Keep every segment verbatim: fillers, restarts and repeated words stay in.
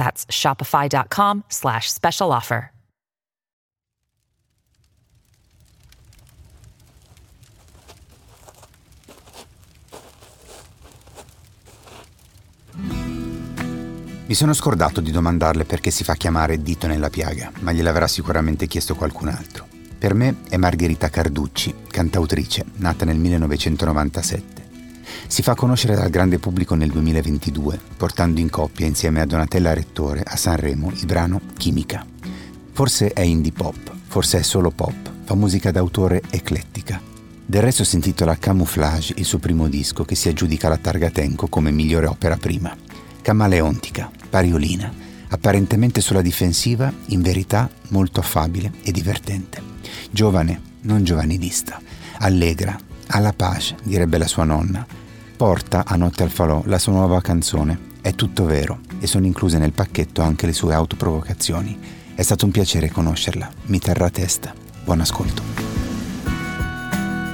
That's shopify.com slash special offer. Mi sono scordato di domandarle perché si fa chiamare Ditonellapiaga, ma gliel'avrà sicuramente chiesto qualcun altro. Per me è Margherita Carducci, cantautrice, nata nel millenovecentonovantasette. Si fa conoscere dal grande pubblico nel duemilaventidue, portando in coppia insieme a Donatella Rettore a Sanremo il brano Chimica. Forse è indie pop, forse è solo pop, fa musica d'autore eclettica. Del resto si intitola Camouflage il suo primo disco, che si aggiudica la Targa Tenco come migliore opera prima. Camaleontica, pariolina, apparentemente sulla difensiva, in verità molto affabile e divertente. Giovane, non giovanilista, allegra, alla pace, direbbe la sua nonna. Porta a Notte al Falò la sua nuova canzone, È tutto vero, e sono incluse nel pacchetto anche le sue autoprovocazioni. È stato un piacere conoscerla, mi terrà a testa. Buon ascolto.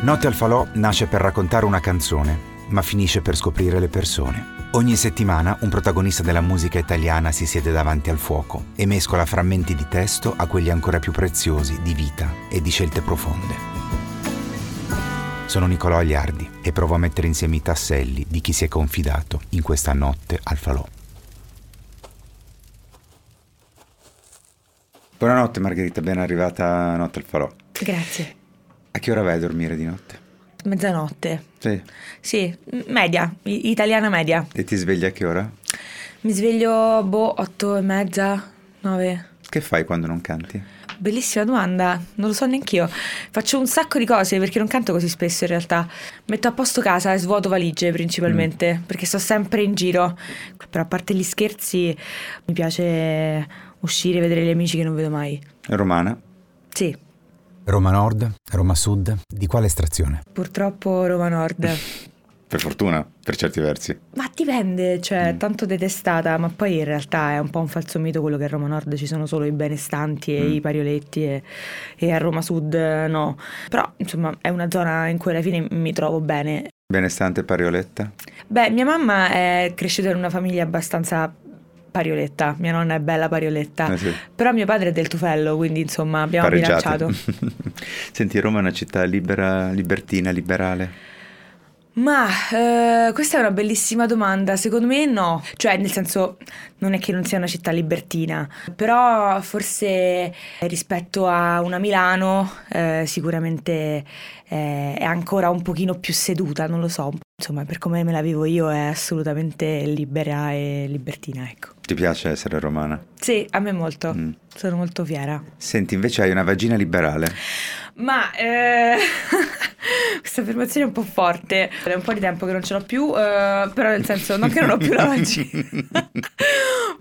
Notte al Falò nasce per raccontare una canzone, ma finisce per scoprire le persone. Ogni settimana un protagonista della musica italiana si siede davanti al fuoco e mescola frammenti di testo a quelli ancora più preziosi di vita e di scelte profonde. Sono Nicolò Agliardi e provo a mettere insieme i tasselli di chi si è confidato in questa Notte al Falò. Buonanotte Margherita, ben arrivata a Notte al Falò. Grazie. A che ora vai a dormire di notte? Mezzanotte. Sì. Sì, media, italiana media. E ti svegli a che ora? Mi sveglio, boh, otto e mezza, nove. Che fai quando non canti? Bellissima domanda, non lo so neanch'io. Faccio un sacco di cose perché non canto così spesso in realtà. Metto a posto casa e svuoto valigie principalmente, mm. perché sto sempre in giro. Però a parte gli scherzi, mi piace uscire e vedere gli amici che non vedo mai. Romana? Sì. Roma Nord, Roma Sud, di quale estrazione? Purtroppo Roma Nord. Per fortuna, per certi versi. Ma dipende, cioè, mm. tanto detestata, ma poi in realtà è un po' un falso mito quello che a Roma Nord ci sono solo i benestanti e mm. i parioletti e, e a Roma Sud no. Però, insomma, è una zona in cui alla fine mi trovo bene. Benestante e parioletta? Beh, mia mamma è cresciuta in una famiglia abbastanza parioletta, mia nonna è bella parioletta, eh sì. Però mio padre è del Tufello, quindi insomma abbiamo bilanciato. Senti, Roma è una città libera, libertina, liberale? Ma eh, questa è una bellissima domanda, secondo me no, cioè nel senso non è che non sia una città libertina, però forse rispetto a una Milano eh, sicuramente eh, è ancora un pochino più seduta, non lo so. Insomma, per come me la vivo io è assolutamente libera e libertina, ecco. Ti piace essere romana? Sì, a me molto, mm. sono molto fiera. Senti, invece hai una vagina liberale. Ma eh... questa affermazione è un po' forte, è un po' di tempo che non ce l'ho più, eh... però nel senso, non che non ho più la vagina,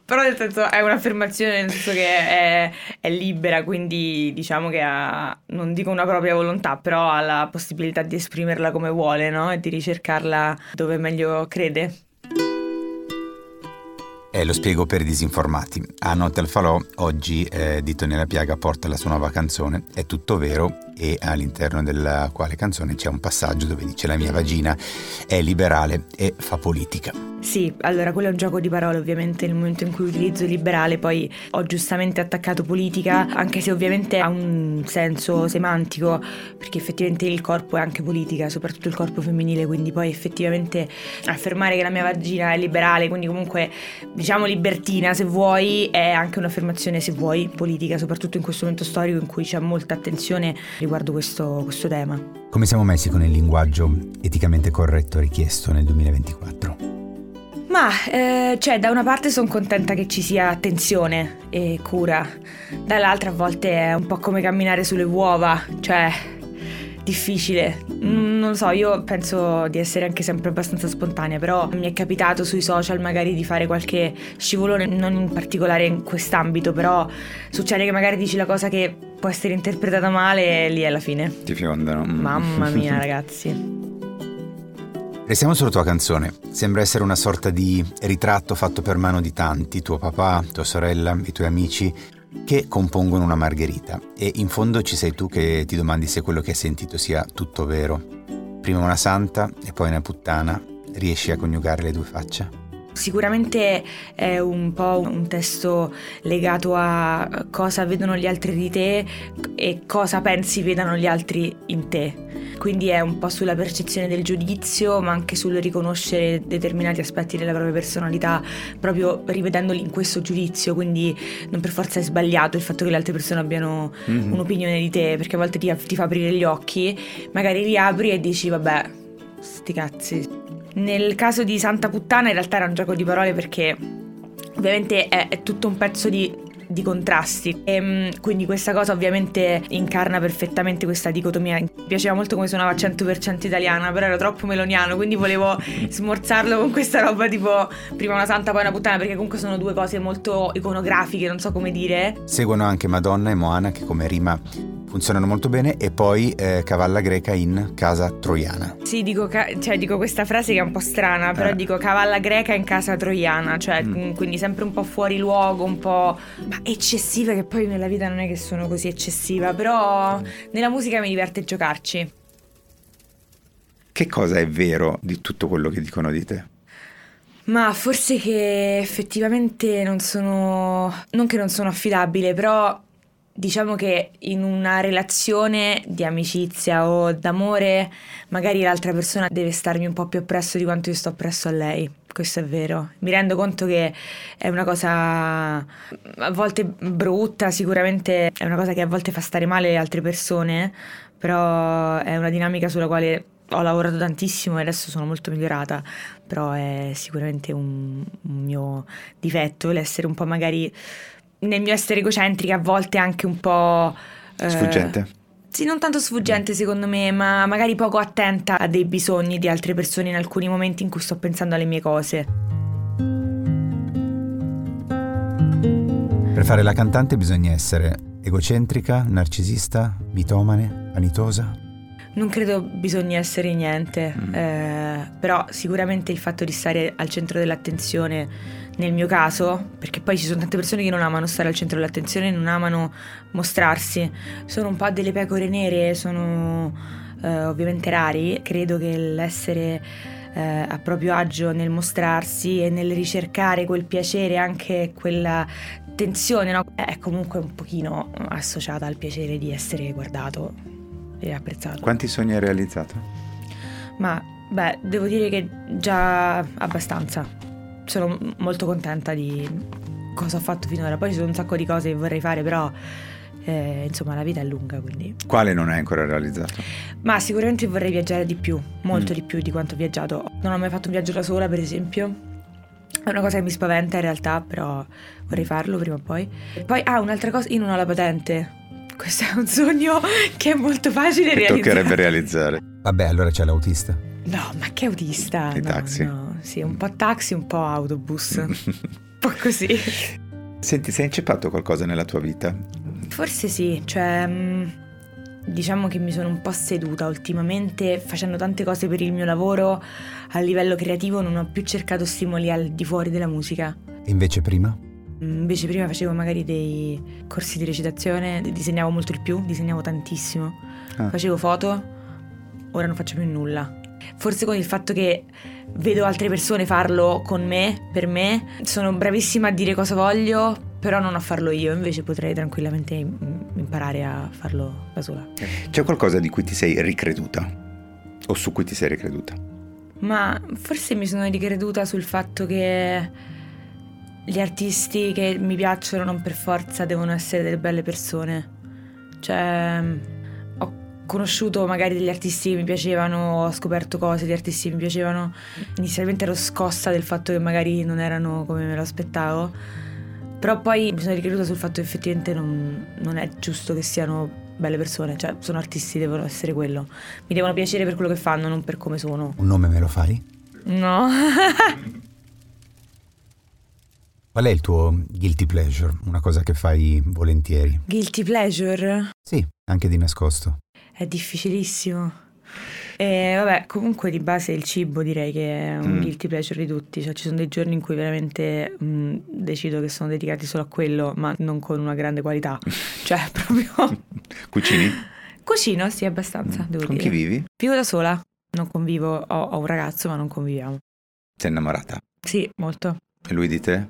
però nel senso è un'affermazione nel senso che è, è libera, quindi diciamo che ha, non dico una propria volontà, però ha la possibilità di esprimerla come vuole, no? E di ricercarla dove meglio crede. Eh, lo spiego per i disinformati. A Notte al Falò oggi eh, Ditonellapiaga porta la sua nuova canzone È tutto vero, e all'interno della quale canzone c'è un passaggio dove dice la mia vagina è liberale e fa politica. Sì, allora quello è un gioco di parole ovviamente, nel momento in cui utilizzo liberale poi ho giustamente attaccato politica, anche se ovviamente ha un senso semantico, perché effettivamente il corpo è anche politica, soprattutto il corpo femminile, quindi poi effettivamente affermare che la mia vagina è liberale, quindi comunque diciamo libertina se vuoi, è anche un'affermazione se vuoi politica, soprattutto in questo momento storico in cui c'è molta attenzione riguardo questo, questo tema. Come siamo messi con il linguaggio eticamente corretto richiesto nel duemilaventiquattro? Ma eh, cioè da una parte sono contenta che ci sia attenzione e cura, dall'altra a volte è un po' come camminare sulle uova, cioè difficile. Non lo so, io penso di essere anche sempre abbastanza spontanea, però mi è capitato sui social magari di fare qualche scivolone, non in particolare in quest'ambito, però succede che magari dici la cosa che può essere interpretata male e lì è la fine. Ti fiondano. Mamma mia, ragazzi. Restiamo sulla tua canzone. Sembra essere una sorta di ritratto fatto per mano di tanti, tuo papà, tua sorella, i tuoi amici, che compongono una margherita. E in fondo ci sei tu che ti domandi se quello che hai sentito sia tutto vero. Prima una santa e poi una puttana. Riesci a coniugare le due facce? Sicuramente è un po' un testo legato a cosa vedono gli altri di te e cosa pensi vedano gli altri in te. Quindi è un po' sulla percezione del giudizio, ma anche sul riconoscere determinati aspetti della propria personalità proprio rivedendoli in questo giudizio. Quindi non per forza è sbagliato il fatto che le altre persone abbiano mm-hmm. un'opinione di te, perché a volte ti, ti fa aprire gli occhi, magari li apri e dici vabbè, sti cazzi. Nel caso di Santa Puttana in realtà era un gioco di parole, perché ovviamente è, è tutto un pezzo di, di contrasti e quindi questa cosa ovviamente incarna perfettamente questa dicotomia. Mi piaceva molto come suonava cento per cento italiana, però era troppo meloniano, quindi volevo smorzarlo con questa roba tipo prima una santa poi una puttana, perché comunque sono due cose molto iconografiche, non so come dire. Seguono anche Madonna e Moana, che come rima funzionano molto bene, e poi eh, cavalla greca in casa troiana. Sì, dico, ca- cioè, dico questa frase che è un po' strana, però eh. dico cavalla greca in casa troiana, cioè mm. quindi sempre un po' fuori luogo, un po' ma eccessiva, che poi nella vita non è che sono così eccessiva, però mm. nella musica mi diverte giocarci. Che cosa è vero di tutto quello che dicono di te? Ma forse che effettivamente non sono, non che non sono affidabile, però diciamo che in una relazione di amicizia o d'amore magari l'altra persona deve starmi un po' più appresso di quanto io sto appresso a lei. Questo è vero. Mi rendo conto che è una cosa a volte brutta, sicuramente è una cosa che a volte fa stare male le altre persone, però è una dinamica sulla quale ho lavorato tantissimo e adesso sono molto migliorata, però è sicuramente un, un mio difetto l'essere un po' magari, nel mio essere egocentrica, a volte anche un po' eh, sfuggente. Sì, non tanto sfuggente secondo me, ma magari poco attenta a dei bisogni di altre persone in alcuni momenti in cui sto pensando alle mie cose. Per fare la cantante bisogna essere egocentrica, narcisista, mitomane, vanitosa? Non credo bisogna essere niente, mm. eh, però sicuramente il fatto di stare al centro dell'attenzione, nel mio caso, perché poi ci sono tante persone che non amano stare al centro dell'attenzione, non amano mostrarsi, sono un po' delle pecore nere, sono eh, ovviamente rari. Credo che l'essere eh, a proprio agio nel mostrarsi e nel ricercare quel piacere, anche quella tensione, no? È comunque un pochino associata al piacere di essere guardato e apprezzato. Quanti sogni hai realizzato? Ma beh, devo dire che già abbastanza. Sono molto contenta di cosa ho fatto finora. Poi ci sono un sacco di cose che vorrei fare, però eh, insomma la vita è lunga, quindi. Quale non hai ancora realizzato? Ma sicuramente vorrei viaggiare di più, molto mm. di più di quanto ho viaggiato. Non ho mai fatto un viaggio da sola, per esempio. È una cosa che mi spaventa in realtà, però vorrei farlo prima o poi. Poi ah, un'altra cosa, io non ho la patente. Questo è un sogno che è molto facile che realizzare. Toccherebbe realizzare. Vabbè, allora c'è l'autista. No, ma che autista? I no, taxi. No. Sì, un po' taxi, un po' autobus. Un po' così. Senti, sei inceppato qualcosa nella tua vita? Forse sì, cioè diciamo che mi sono un po' seduta ultimamente facendo tante cose per il mio lavoro. A livello creativo non ho più cercato stimoli al di fuori della musica. E invece prima? Invece prima facevo magari dei corsi di recitazione, disegnavo molto di più, disegnavo tantissimo, ah. facevo foto, ora non faccio più nulla. Forse con il fatto che vedo altre persone farlo con me, per me, sono bravissima a dire cosa voglio, però non a farlo io, invece potrei tranquillamente imparare a farlo da sola. C'è qualcosa di cui ti sei ricreduta o su cui ti sei ricreduta? Ma forse mi sono ricreduta sul fatto che gli artisti che mi piacciono non per forza devono essere delle belle persone. Cioè, ho conosciuto magari degli artisti che mi piacevano, ho scoperto cose di artisti che mi piacevano. Inizialmente ero scossa del fatto che magari non erano come me lo aspettavo, però poi mi sono ricreduta sul fatto che effettivamente non, non è giusto che siano belle persone, cioè sono artisti, devono essere quello. Mi devono piacere per quello che fanno, non per come sono. Un nome me lo fai? No. Qual è il tuo guilty pleasure? Una cosa che fai volentieri. Guilty pleasure? Sì, anche di nascosto. È difficilissimo. E vabbè, comunque di base il cibo direi che è un mm. guilty pleasure di tutti. Cioè ci sono dei giorni in cui veramente mh, decido che sono dedicati solo a quello, ma non con una grande qualità. Cioè proprio... Cucini? Cucino, sì, abbastanza, mm. devo con dire. Con chi vivi? Vivo da sola. Non convivo, ho, ho un ragazzo ma non conviviamo. Sei innamorata? Sì, molto. E lui di te?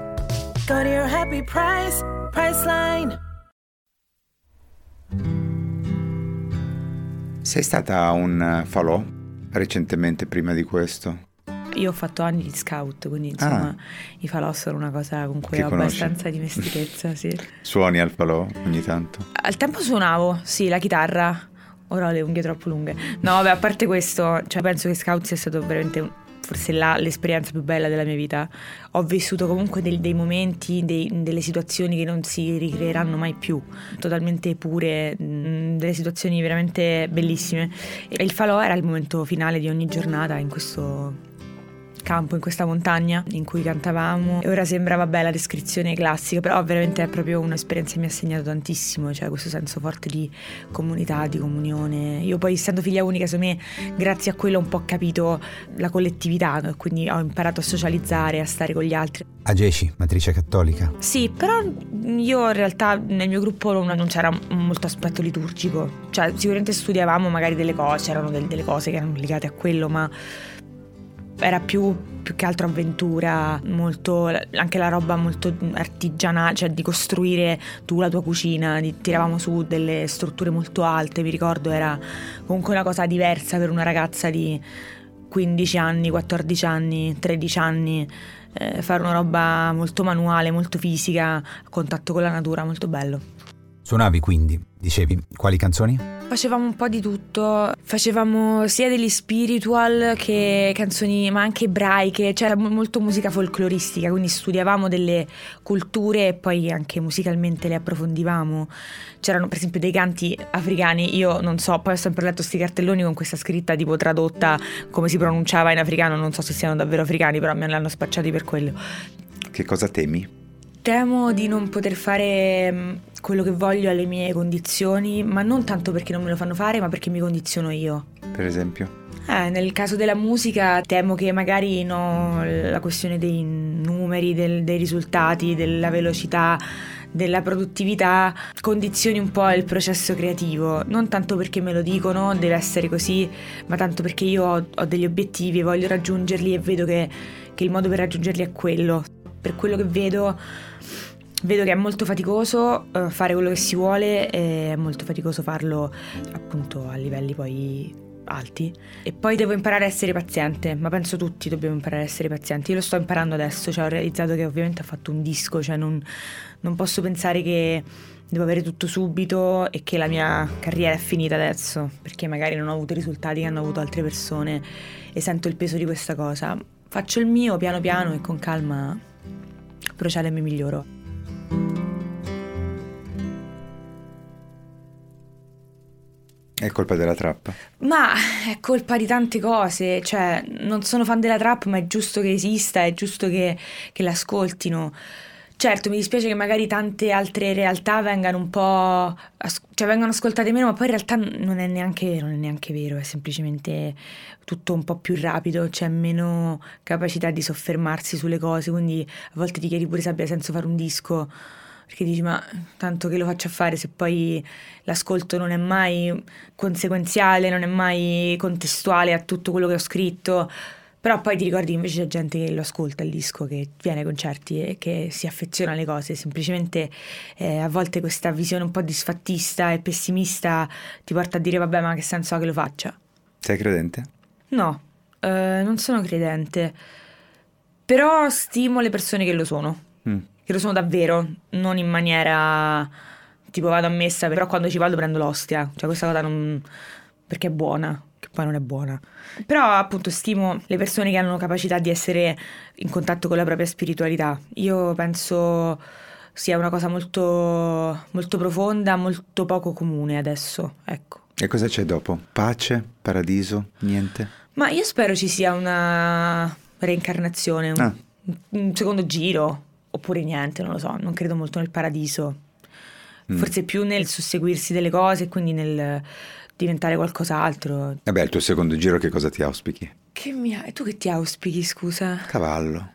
Go to your happy price, Priceline. Sei stata a un falò recentemente prima di questo? Io ho fatto anni di scout, quindi insomma ah. i falò sono una cosa con cui Ti ho conosci? abbastanza dimestichezza, sì. Suoni al falò ogni tanto? Al tempo suonavo, sì, la chitarra, ora ho le unghie troppo lunghe. No, vabbè, a parte questo, cioè penso che scout sia stato veramente un... forse là l'esperienza più bella della mia vita. Ho vissuto comunque dei, dei momenti, dei, delle situazioni che non si ricreeranno mai più, totalmente pure, mh, delle situazioni veramente bellissime. E il falò era il momento finale di ogni giornata in questo campo, in questa montagna in cui cantavamo, e ora sembrava bella la descrizione classica, però veramente è proprio un'esperienza che mi ha segnato tantissimo, cioè questo senso forte di comunità, di comunione. Io poi, essendo figlia unica, secondo me grazie a quello ho un po' capito la collettività, no? Quindi ho imparato a socializzare, a stare con gli altri. AGESCI, matrice cattolica. Sì, però io in realtà nel mio gruppo non c'era molto aspetto liturgico, cioè sicuramente studiavamo magari delle cose, c'erano delle cose che erano legate a quello, ma era più, più che altro avventura, molto, anche la roba molto artigianale, cioè di costruire tu la tua cucina, di, tiravamo su delle strutture molto alte, mi ricordo era comunque una cosa diversa per una ragazza di quindici anni, quattordici anni, tredici anni, eh, fare una roba molto manuale, molto fisica, a contatto con la natura, molto bello. Suonavi quindi, dicevi, quali canzoni? Facevamo un po' di tutto, facevamo sia degli spiritual che canzoni, ma anche ebraiche, c'era cioè molto musica folcloristica, quindi studiavamo delle culture e poi anche musicalmente le approfondivamo. C'erano per esempio dei canti africani, io non so, poi ho sempre letto sti cartelloni con questa scritta tipo tradotta come si pronunciava in africano, non so se siano davvero africani, però me l'hanno spacciati per quello. Che cosa temi? Temo di non poter fare quello che voglio alle mie condizioni, ma non tanto perché non me lo fanno fare, ma perché mi condiziono io. Per esempio? Eh, nel caso della musica temo che magari no, la questione dei numeri, del, dei risultati, della velocità, della produttività condizioni un po' il processo creativo, non tanto perché me lo dicono deve essere così, ma tanto perché io ho, ho degli obiettivi e voglio raggiungerli e vedo che, che il modo per raggiungerli è quello. Per quello che vedo, vedo che è molto faticoso fare quello che si vuole, e è molto faticoso farlo appunto a livelli poi alti. E poi devo imparare a essere paziente, ma penso tutti dobbiamo imparare a essere pazienti. Io lo sto imparando adesso, cioè ho realizzato che ovviamente ho fatto un disco, cioè non, non posso pensare che devo avere tutto subito e che la mia carriera è finita adesso, perché magari non ho avuto i risultati che hanno avuto altre persone e sento il peso di questa cosa. Faccio il mio piano piano e con calma procedo e mi miglioro. È colpa della trap? Ma è colpa di tante cose, cioè non sono fan della trap, ma è giusto che esista, è giusto che, che l'ascoltino. Certo, mi dispiace che magari tante altre realtà vengano un po' as- cioè vengano ascoltate meno, ma poi in realtà non è neanche non è neanche vero, è semplicemente tutto un po' più rapido, c'è cioè meno capacità di soffermarsi sulle cose, quindi a volte ti chiedi pure se abbia senso fare un disco, perché dici ma tanto che lo faccio a fare se poi l'ascolto non è mai conseguenziale, non è mai contestuale a tutto quello che ho scritto. Però poi ti ricordi invece la gente che lo ascolta il disco, che viene ai concerti e che si affeziona alle cose. Semplicemente eh, a volte questa visione un po' disfattista e pessimista ti porta a dire vabbè, ma che senso ha che lo faccia? Sei credente? No, eh, non sono credente, però stimo le persone che lo sono, mm. che lo sono davvero, non in maniera tipo vado a messa però quando ci vado prendo l'ostia, cioè questa cosa non... perché è buona, che poi non è buona. Però appunto stimo le persone che hanno capacità di essere in contatto con la propria spiritualità. Io penso sia una cosa molto, molto profonda, molto poco comune adesso, ecco. E cosa c'è dopo? Pace? Paradiso? Niente? Ma io spero ci sia una reincarnazione, un, ah. un secondo giro, oppure niente, non lo so, non credo molto nel paradiso. Mm. Forse più nel susseguirsi delle cose, quindi nel... diventare qualcos'altro. Vabbè, il tuo secondo giro che cosa ti auspichi? Che mia... E tu che ti auspichi, scusa? Cavallo.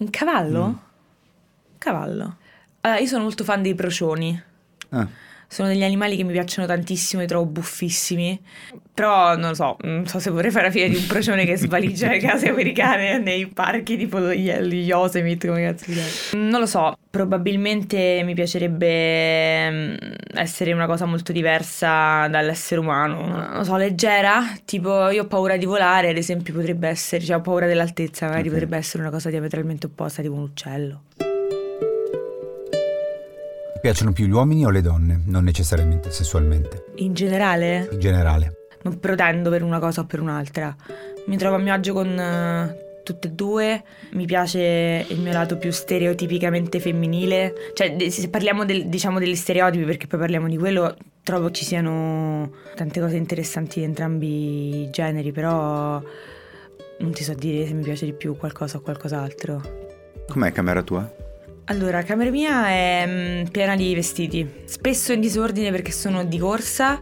Un cavallo? Mm. Cavallo. Allora, io sono molto fan dei procioni. Ah. Sono degli animali che mi piacciono tantissimo, li trovo buffissimi. Però, non lo so, non so se vorrei fare la fine di un procione che svaligia le case americane nei parchi tipo gli, gli Yosemite, come cazzo si chiama. Non lo so, probabilmente mi piacerebbe essere una cosa molto diversa dall'essere umano. Non lo so, leggera, tipo io ho paura di volare, ad esempio potrebbe essere, cioè ho paura dell'altezza, magari okay. potrebbe essere una cosa diametralmente opposta, tipo un uccello. Piacciono più gli uomini o le donne? Non necessariamente sessualmente. In generale? In generale. Non protendo per una cosa o per un'altra. Mi trovo a mio agio con uh, tutte e due. Mi piace il mio lato più stereotipicamente femminile. Cioè, se parliamo del, diciamo degli stereotipi, perché poi parliamo di quello, trovo ci siano tante cose interessanti di entrambi i generi, però non ti so dire se mi piace di più qualcosa o qualcos'altro. Com'è camera tua? Allora, camera mia è mh, piena di vestiti, spesso in disordine perché sono di corsa,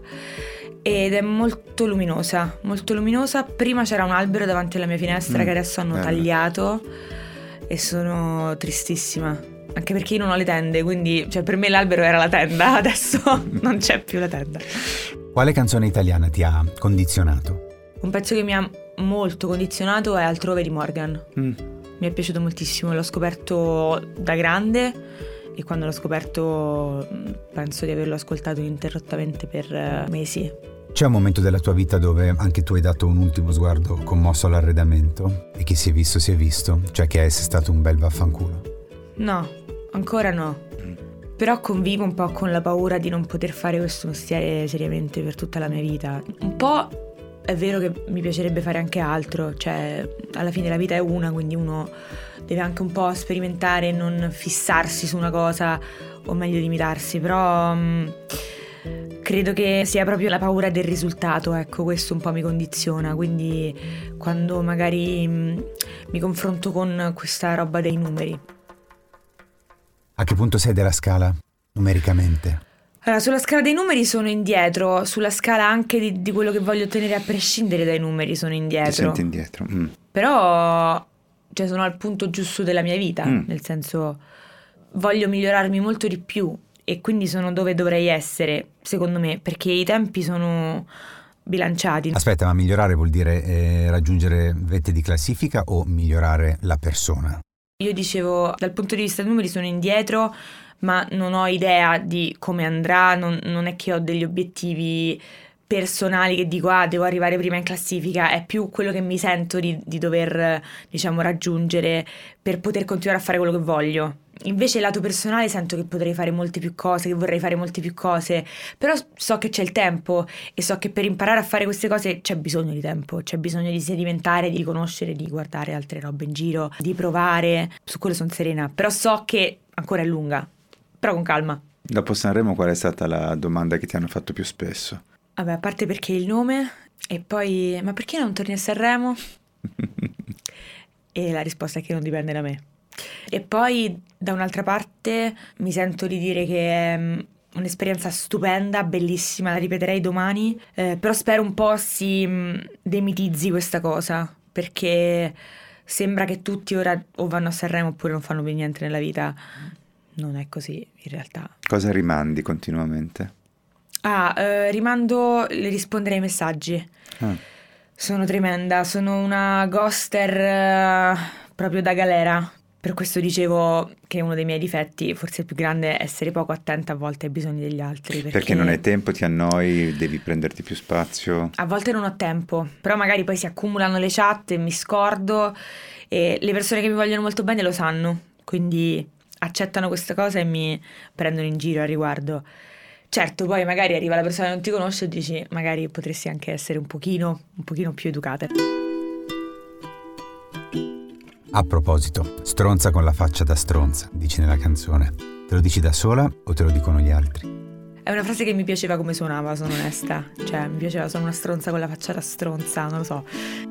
ed è molto luminosa, molto luminosa. Prima c'era un albero davanti alla mia finestra mm. che adesso hanno Bella. tagliato e sono tristissima, anche perché io non ho le tende, quindi cioè, per me l'albero era la tenda, adesso non c'è più la tenda. Quale canzone italiana ti ha condizionato? Un pezzo che mi ha molto condizionato è Altrove di Morgan. Mm. Mi è piaciuto moltissimo, l'ho scoperto da grande e quando l'ho scoperto penso di averlo ascoltato ininterrottamente per mesi. C'è un momento della tua vita dove anche tu hai dato un ultimo sguardo commosso all'arredamento e chi si è visto si è visto, cioè che è stato un bel vaffanculo? No, ancora no. Però convivo un po' con la paura di non poter fare questo mestiere seriamente per tutta la mia vita. Un po'... È vero che mi piacerebbe fare anche altro, cioè alla fine la vita è una, quindi uno deve anche un po' sperimentare e non fissarsi su una cosa, o meglio limitarsi, però mh, credo che sia proprio la paura del risultato, ecco, questo un po' mi condiziona, quindi quando magari mh, mi confronto con questa roba dei numeri. A che punto sei della scala, numericamente? Allora, sulla scala dei numeri sono indietro, sulla scala anche di, di quello che voglio ottenere a prescindere dai numeri sono indietro. Ti senti indietro. Mm. Però cioè, sono al punto giusto della mia vita, mm. nel senso voglio migliorarmi molto di più e quindi sono dove dovrei essere, secondo me, perché i tempi sono bilanciati. Aspetta, ma migliorare vuol dire eh, raggiungere vette di classifica o migliorare la persona? Io dicevo, dal punto di vista dei numeri sono indietro, ma non ho idea di come andrà, non, non è che ho degli obiettivi personali che dico ah devo arrivare prima in classifica, è più quello che mi sento di, di dover diciamo raggiungere per poter continuare a fare quello che voglio. Invece il lato personale sento che potrei fare molte più cose, che vorrei fare molte più cose, però so che c'è il tempo e so che per imparare a fare queste cose c'è bisogno di tempo, c'è bisogno di sedimentare, di conoscere, di guardare altre robe in giro, di provare, su quello sono serena, però so che ancora è lunga. Però con calma. Dopo Sanremo qual è stata la domanda che ti hanno fatto più spesso? Vabbè, a parte perché il nome e poi ma perché non torni a Sanremo? E la risposta è che non dipende da me. E poi da un'altra parte mi sento di dire che è un'esperienza stupenda, bellissima, la ripeterei domani, eh, però spero un po' si demitizzi questa cosa, perché sembra che tutti ora o vanno a Sanremo oppure non fanno più niente nella vita. Non è così in realtà. Cosa rimandi continuamente? Ah, eh, rimando le rispondere ai messaggi. Ah. Sono tremenda, sono una ghoster uh, proprio da galera. Per questo dicevo che uno dei miei difetti, forse il più grande, è essere poco attenta a volte ai bisogni degli altri. Perché, perché non hai tempo, ti annoi, devi prenderti più spazio. A volte non ho tempo, però magari poi si accumulano le chat e mi scordo e le persone che mi vogliono molto bene lo sanno, quindi accettano questa cosa e mi prendono in giro a riguardo. Certo, poi magari arriva la persona che non ti conosce e dici magari potresti anche essere un pochino, un pochino più educata. A proposito, stronza con la faccia da stronza, dici nella canzone. Te lo dici da sola o te lo dicono gli altri? È una frase che mi piaceva come suonava, sono onesta. Cioè, mi piaceva, sono una stronza con la faccia da stronza, non lo so.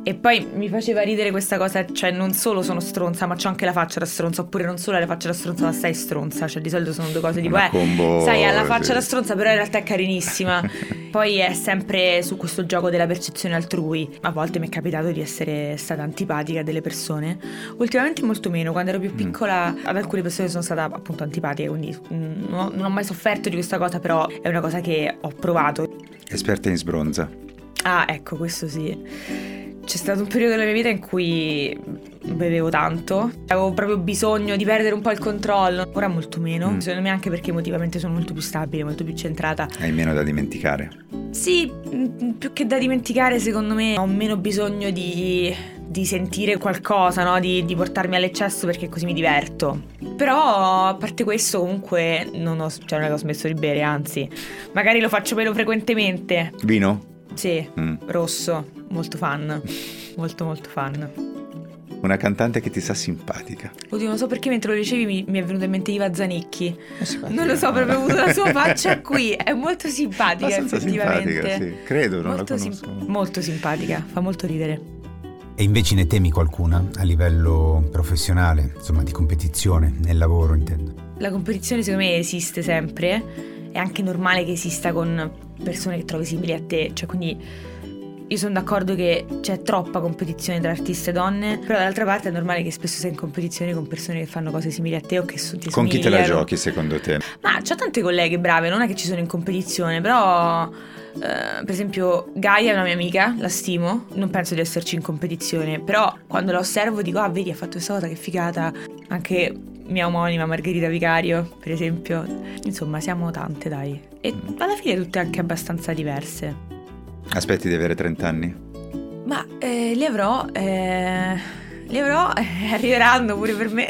E poi mi faceva ridere questa cosa, cioè non solo sono stronza, ma c'ho anche la faccia da stronza, oppure non solo la faccia da stronza, ma stai stronza. Cioè, di solito sono due cose tipo, eh, combo, sai, ha la faccia sì. da stronza, però in realtà è carinissima. Poi è sempre su questo gioco della percezione altrui. A volte mi è capitato di essere stata antipatica a delle persone. Ultimamente molto meno, quando ero più piccola mm. ad alcune persone sono stata appunto antipatica, quindi non ho mai sofferto di questa cosa, però è una cosa che ho provato. Esperta in sbronza. Ah, ecco, questo sì. C'è stato un periodo della mia vita in cui bevevo tanto, avevo proprio bisogno di perdere un po' il controllo. Ora molto meno, mm. secondo me anche perché emotivamente sono molto più stabile, molto più centrata. Hai meno da dimenticare? Sì, più che da dimenticare secondo me ho meno bisogno di, di sentire qualcosa, no? di, di portarmi all'eccesso perché così mi diverto. Però a parte questo comunque non ho, cioè non ho smesso di bere, anzi magari lo faccio meno frequentemente. Vino? Sì, mm. rosso. Molto fan, molto molto fan. Una cantante che ti sa simpatica. Oddio, non so perché mentre lo dicevi mi, mi è venuta in mente Iva Zanicchi. Non lo so, proprio ho avuto la sua faccia qui. È molto simpatica, abbastanza effettivamente. Simpatica, sì. Credo, non molto la conosco. Sim- molto simpatica, fa molto ridere. E invece ne temi qualcuna a livello professionale, insomma di competizione, nel lavoro intendo? La competizione secondo me esiste sempre. È anche normale che esista con persone che trovi simili a te, cioè quindi... Io sono d'accordo che c'è troppa competizione tra artiste e donne, però dall'altra parte è normale che spesso sei in competizione con persone che fanno cose simili a te o che so, ti Con chi te la giochi secondo te? Ma c'ho tante colleghe brave, non è che ci sono in competizione, però eh, per esempio Gaia è una mia amica, la stimo, non penso di esserci in competizione, però quando la osservo dico ah vedi ha fatto questa cosa, che figata, anche... mia omonima Margherita Vicario per esempio, insomma siamo tante dai, e alla fine tutte anche abbastanza diverse. Aspetti di avere trenta anni? Ma eh, li avrò, eh, li avrò, eh, arriveranno pure per me,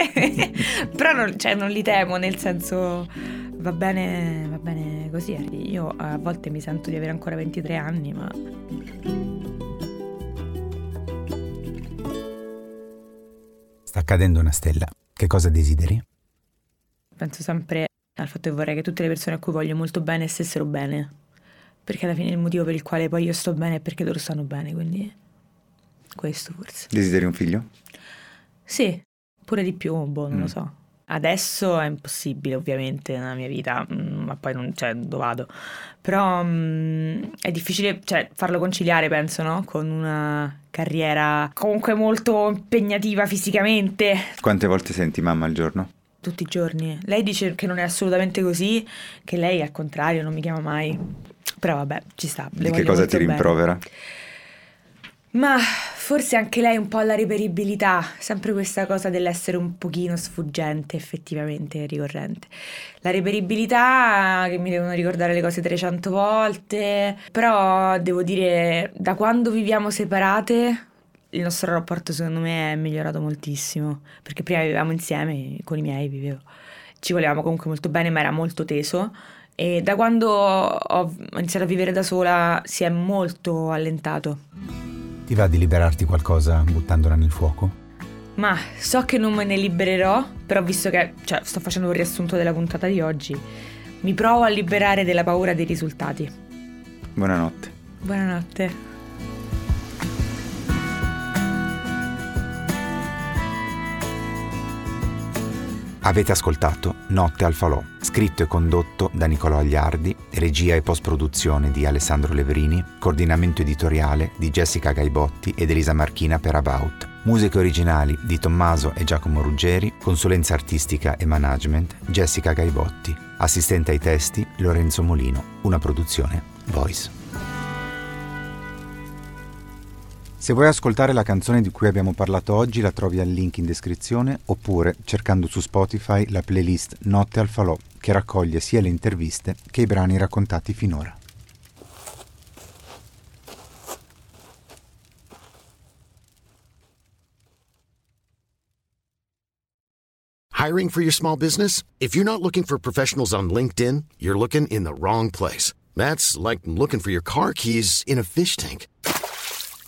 però non, cioè, non li temo, nel senso va bene, va bene così, io a volte mi sento di avere ancora ventitré anni, ma... Sta cadendo una stella, che cosa desideri? Penso sempre al fatto che vorrei che tutte le persone a cui voglio molto bene stessero bene. Perché alla fine il motivo per il quale poi io sto bene è perché loro stanno bene, quindi questo forse. Desideri un figlio? Sì, pure di più, boh, non mm. lo so. Adesso è impossibile ovviamente nella mia vita, ma poi non, cioè, dove vado. Però mh, è difficile, cioè, farlo conciliare, penso, no? Con una carriera comunque molto impegnativa fisicamente. Quante volte senti mamma al giorno? Tutti i giorni. Lei dice che non è assolutamente così, che lei al contrario non mi chiama mai. Però vabbè, ci sta. Di che cosa ti rimprovera? Ma forse anche lei un po' la reperibilità, sempre questa cosa dell'essere un pochino sfuggente, effettivamente ricorrente. La reperibilità, che mi devono ricordare le cose trecento volte, però devo dire, da quando viviamo separate, il nostro rapporto secondo me è migliorato moltissimo, perché prima vivevamo insieme, con i miei vivevo. Ci volevamo comunque molto bene, ma era molto teso. E da quando ho iniziato a vivere da sola si è molto allentato. Ti va di liberarti qualcosa buttandola nel fuoco? Ma so che non me ne libererò, però visto che cioè, sto facendo un riassunto della puntata di oggi, mi provo a liberare della paura dei risultati. Buonanotte. Buonanotte. Avete ascoltato Notte al Falò, scritto e condotto da Nicolò Agliardi, regia e post-produzione di Alessandro Levrini, coordinamento editoriale di Jessica Gaibotti ed Elisa Marchina per About, musiche originali di Tommaso e Giacomo Ruggeri, consulenza artistica e management Jessica Gaibotti, assistente ai testi Lorenzo Molino, una produzione Voice. Se vuoi ascoltare la canzone di cui abbiamo parlato oggi, la trovi al link in descrizione, oppure cercando su Spotify la playlist Notte al Falò, che raccoglie sia le interviste che i brani raccontati finora. Hiring for your small business? If you're not looking for professionals on LinkedIn, you're looking in the wrong place. That's like looking for your car keys in a fish tank.